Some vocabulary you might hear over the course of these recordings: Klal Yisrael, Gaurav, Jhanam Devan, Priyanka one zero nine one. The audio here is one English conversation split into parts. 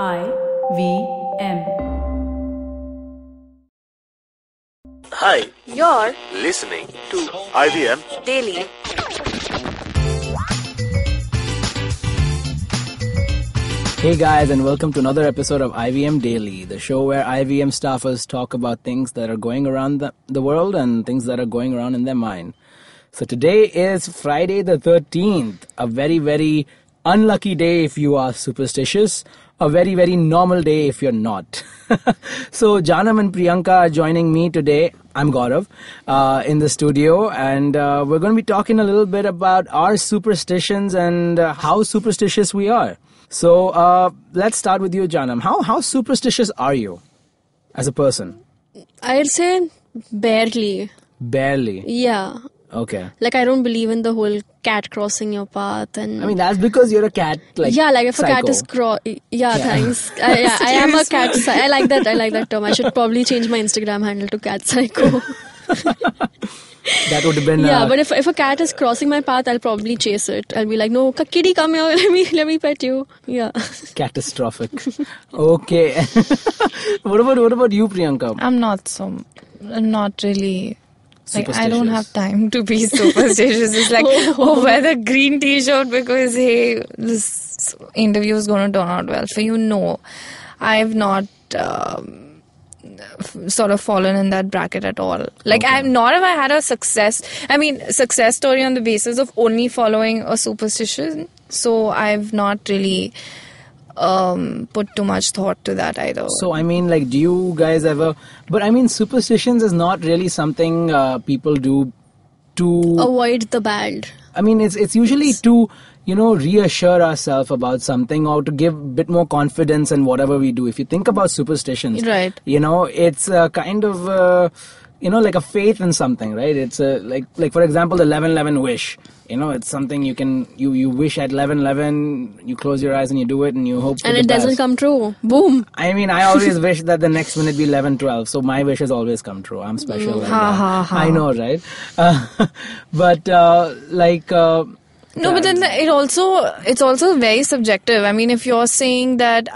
IVM. Hi, you're listening to IVM Daily. Hey guys, and welcome to another episode of IVM Daily, the show where IVM staffers talk about things that are going around the world and things that are going around in their mind. So today is Friday the 13th, a very, very unlucky day if you are superstitious, a very, very normal day if you're not. So Jhanam and Priyanka are joining me today. I'm Gaurav in the studio, and we're going to be talking a little bit about our superstitions and how superstitious we are. So let's start with you, Jhanam. How superstitious are you as a person? I'll say barely. Barely? Yeah. Okay. Like, I don't believe in the whole cat crossing your path, and I mean, that's because you're a cat. Like, yeah, like if psycho. A cat is thanks. I am a cat. I like that. I like that term. I should probably change my Instagram handle to cat psycho. That would have been. Yeah, but if a cat is crossing my path, I'll probably chase it. I'll be like, no, kitty, come here. Let me pet you. Yeah. Catastrophic. Okay. What about you, Priyanka? I'm not really. Like, I don't have time to be superstitious. It's like, wear the green t-shirt because, hey, this interview is going to turn out well for you. No, I've not sort of fallen in that bracket at all. Like, okay. I've not ever had a success story on the basis of only following a superstition. So I've not really put too much thought to that either. So I mean, like, do you guys ever? But I mean, superstitions is not really something people do to avoid the bad. I mean, it's usually to, you know, reassure ourselves about something or to give a bit more confidence in whatever we do. If you think about superstitions, right? You know, it's a kind of you know, like a faith in something, right? It's a like for example, the 11-11 wish. You know, it's something you wish at 11:11, you close your eyes and you do it and you hope. And it doesn't come true. Boom. I mean, I always wish that the next minute be 11:12. So my wishes always come true. I'm special. Like that. I know, right? But then it's also very subjective. I mean, if you're saying that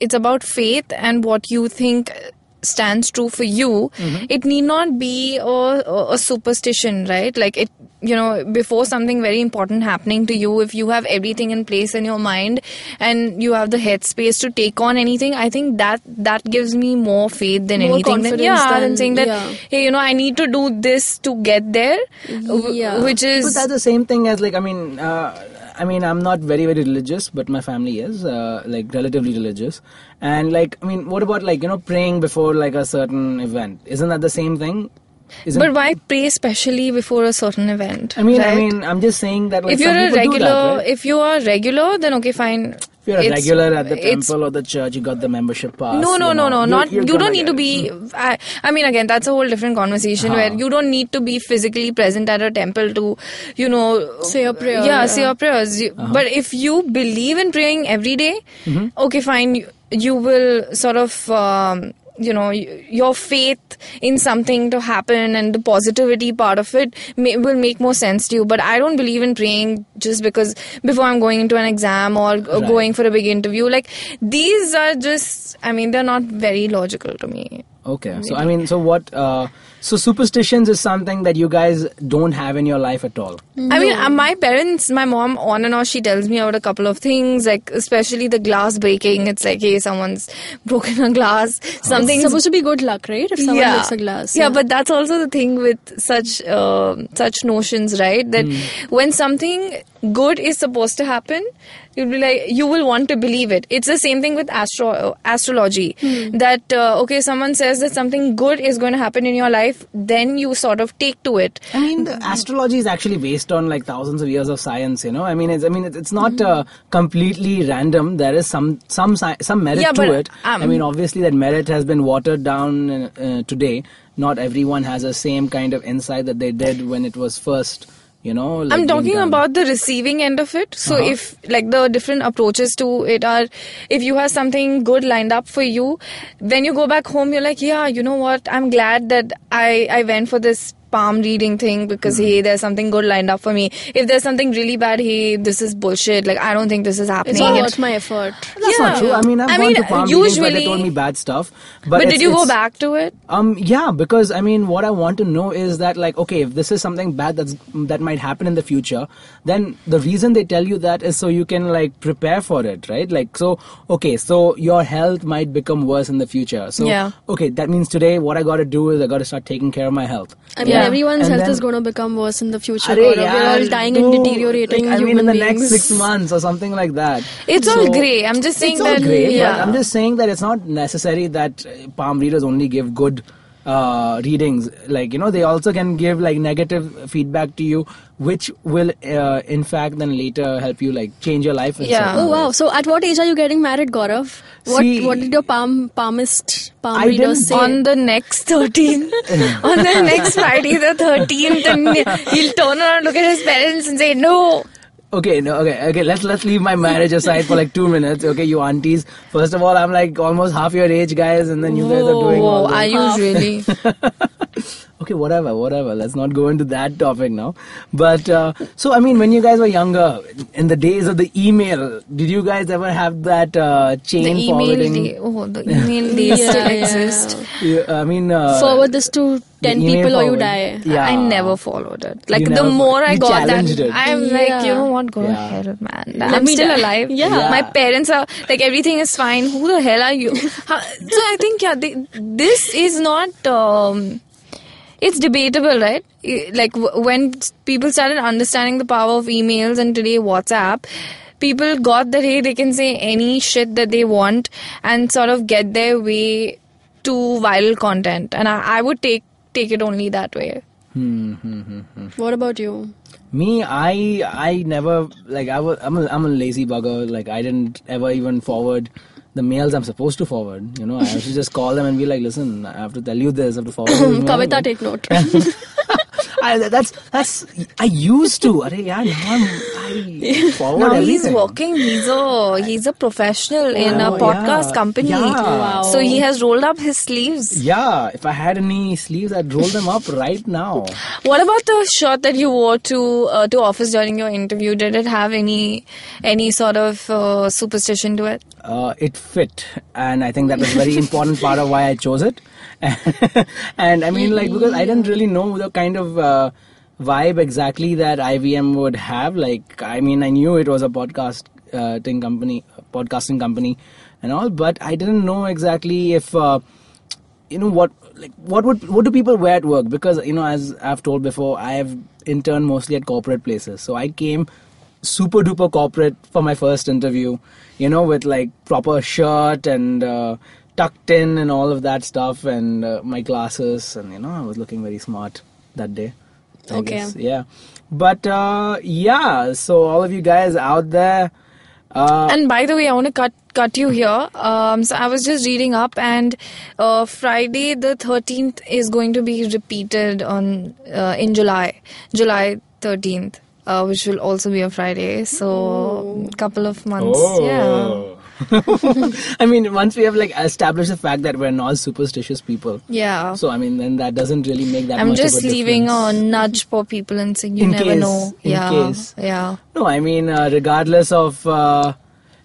it's about faith and what you think stands true for you, it need not be a superstition, right? Like, it, you know, before something very important happening to you, if you have everything in place in your mind and you have the headspace to take on anything, I think that gives me more faith than more anything. Than saying that, hey, you know, I need to do this to get there, which is. But that's the same thing as, like, I mean, I'm not very, very religious, but my family is, relatively religious. And, like, I mean, what about, like, you know, praying before, like, a certain event? Isn't that the same thing? But why pray specially before a certain event? I mean, right? I mean, I'm just saying that, like, if you're a regular, that, right? If you are regular, then okay, fine. If you're a regular at the temple or the church, you got the membership pass. No. You don't need to be. I mean, again, that's a whole different conversation where you don't need to be physically present at a temple to, you know, say your prayer. Yeah, say your prayers. But if you believe in praying every day, okay, fine. You will sort of. You know, your faith in something to happen and the positivity part of it will make more sense to you. But I don't believe in praying just because before I'm going into an exam or going for a big interview. Like, these are just, I mean, they're not very logical to me. Okay. So, I mean, so superstitions is something that you guys don't have in your life at all. No. I mean, my parents, my mom, on and off, she tells me about a couple of things, like especially the glass breaking. It's like, hey, someone's broken a glass. Something's supposed to be good luck, right? If someone breaks a glass. Yeah, but that's also the thing with such notions, right? That when something good is supposed to happen, you'll be like, you will want to believe it. It's the same thing with astrology. That, okay, someone says that something good is going to happen in your life, then you sort of take to it. I mean, the astrology is actually based on, like, thousands of years of science, you know. I mean, it's not completely random. There is some merit to it. I mean, obviously that merit has been watered down today. Not everyone has the same kind of insight that they did when it was first. You know, like, I'm talking about the receiving end of it. So if, like, the different approaches to it are, if you have something good lined up for you, when you go back home, you're like, yeah, you know what? I'm glad that I went for this palm reading thing because, hey, there's something good lined up for me. If there's something really bad, hey, this is bullshit. Like, I don't think this is happening. It's not worth my effort. That's not true. I mean, I've gone to palm readings where they told me bad stuff. But did you go back to it? Yeah, because, I mean, what I want to know is that, like, okay, if this is something bad that might happen in the future, then the reason they tell you that is so you can, like, prepare for it, right? Like, so, okay, so your health might become worse in the future. So, okay, that means today what I got to do is I got to start taking care of my health. I mean, everyone's health is going to become worse in the future. We're all dying and deteriorating. Like, I mean, in the next 6 months or something like that. It's all grey. I'm just saying that. It's all grey. Yeah. I'm just saying that it's not necessary that palm readers only give good readings. Like, you know, they also can give like negative feedback to you, which will in fact then later help you like change your life. Oh wow! So at what age are you getting married, Gaurav? What did your palm reader say? On the next 13th, on the next Friday the 13th, and he'll turn around, look at his parents, and say no. Okay. Let's leave my marriage aside for like 2 minutes. Okay, you aunties. First of all, I'm like almost half your age, guys, and then you guys are doing all this. Are you really? Okay, whatever. Let's not go into that topic now. But so, I mean, when you guys were younger, in the days of the email, did you guys ever have that chain forwarding? The email days still exist. Yeah, I mean, forward this to 10 people or you die. Yeah. I never followed it. Like, the more I got that, I'm like, you know what, go ahead, man. I'm still alive. Yeah. My parents are like, everything is fine. Who the hell are you? So I think, this is not... it's debatable, right? Like, when people started understanding the power of emails and today WhatsApp, people got that, hey, they can say any shit that they want and sort of get their way to viral content. And I would take it only that way. What about you? Me, I never, like, I'm a lazy bugger. Like, I didn't ever even forward the mails I'm supposed to forward. You know, I have to just call them and be like, listen, I have to tell you this, I have to forward you. Kavita, take note. I used to. I forward now everything. He's working. He's a professional in a podcast company. Yeah. Wow. So he has rolled up his sleeves. Yeah. If I had any sleeves, I'd roll them up right now. What about the shirt that you wore to office during your interview? Did it have any sort of superstition to it? It fit, and I think that was a very important part of why I chose it. And I mean, like, because I didn't really know the kind of vibe exactly that IVM would have. Like, I mean, I knew it was a podcasting company and all, but I didn't know exactly if you know what, like, what do people wear at work? Because, you know, as I've told before, I have interned mostly at corporate places, so I came super duper corporate for my first interview, you know, with like proper shirt and tucked in and all of that stuff, and my glasses, and, you know, I was looking very smart that day. I guess. Yeah. But yeah, so all of you guys out there. And by the way, I want to cut you here. So I was just reading up, and Friday the 13th is going to be repeated in July 13th, which will also be a Friday. So a couple of months. Oh. Yeah. I mean, once we have like established the fact that we're not superstitious people, so I mean, then that doesn't really make that much of a difference. I'm just leaving a nudge for people and saying you never know in case. No, I mean, regardless of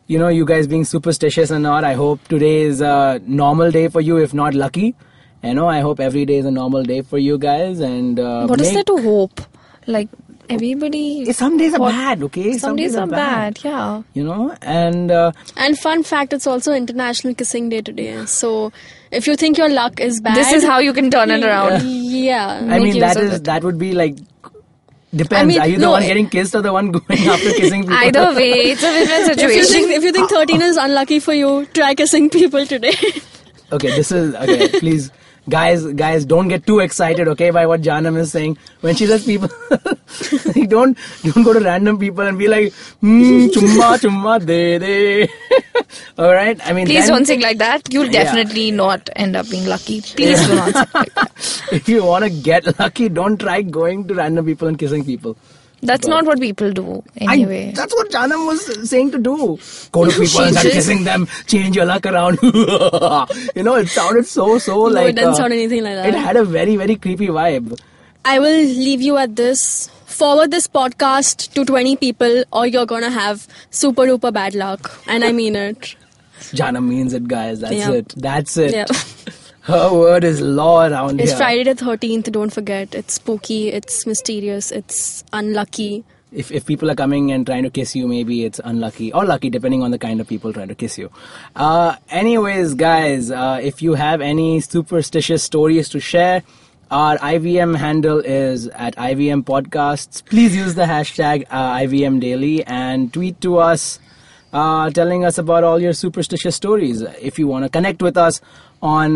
you know, you guys being superstitious or not, I hope today is a normal day for you, if not lucky. You know, I hope every day is a normal day for you guys. And what is there to hope? Like, everybody. Some days are bad, okay? Some days are bad, yeah. You know, and fun fact, it's also International Kissing Day today. So, if you think your luck is bad, this is how you can turn it around. Yeah. I mean, that would be like, depends. I mean, are you the one getting kissed or the one going after kissing people? Either way, it's a different situation. If you think 13 is unlucky for you, try kissing people today. Okay, please. Guys, don't get too excited, okay, by what Jhanam is saying. When she says people, don't go to random people and be like, chumma, chumma, de. All right? I mean, please don't sing like that. You'll definitely not end up being lucky. Please do not sing like that. If you want to get lucky, don't try going to random people and kissing people. That's not what people do, anyway. That's what Jhanam was saying to do. Go to people and start kissing them. Change your luck around. You know, it sounded so, like... No, it didn't sound anything like that. It had a very, very creepy vibe. I will leave you at this. Forward this podcast to 20 people or you're going to have super duper bad luck. And I mean it. Jhanam means it, guys. That's it. Yeah. Her word is law around here. It's Friday the 13th. Don't forget. It's spooky. It's mysterious. It's unlucky. If people are coming and trying to kiss you, maybe it's unlucky or lucky, depending on the kind of people trying to kiss you. Anyways, guys, if you have any superstitious stories to share, our IVM handle is @ivmpodcasts. Please use the hashtag #IVMDaily and tweet to us telling us about all your superstitious stories. If you want to connect with us on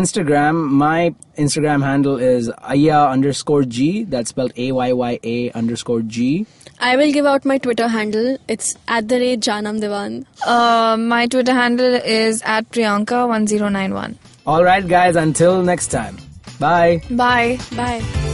Instagram, my Instagram handle is aya_g. That's spelled AYYA_g. I will give out my Twitter handle. It's @Jhanam Devan. My Twitter handle is @Priyanka 1091. All right, guys. Until next time. Bye. Bye. Bye.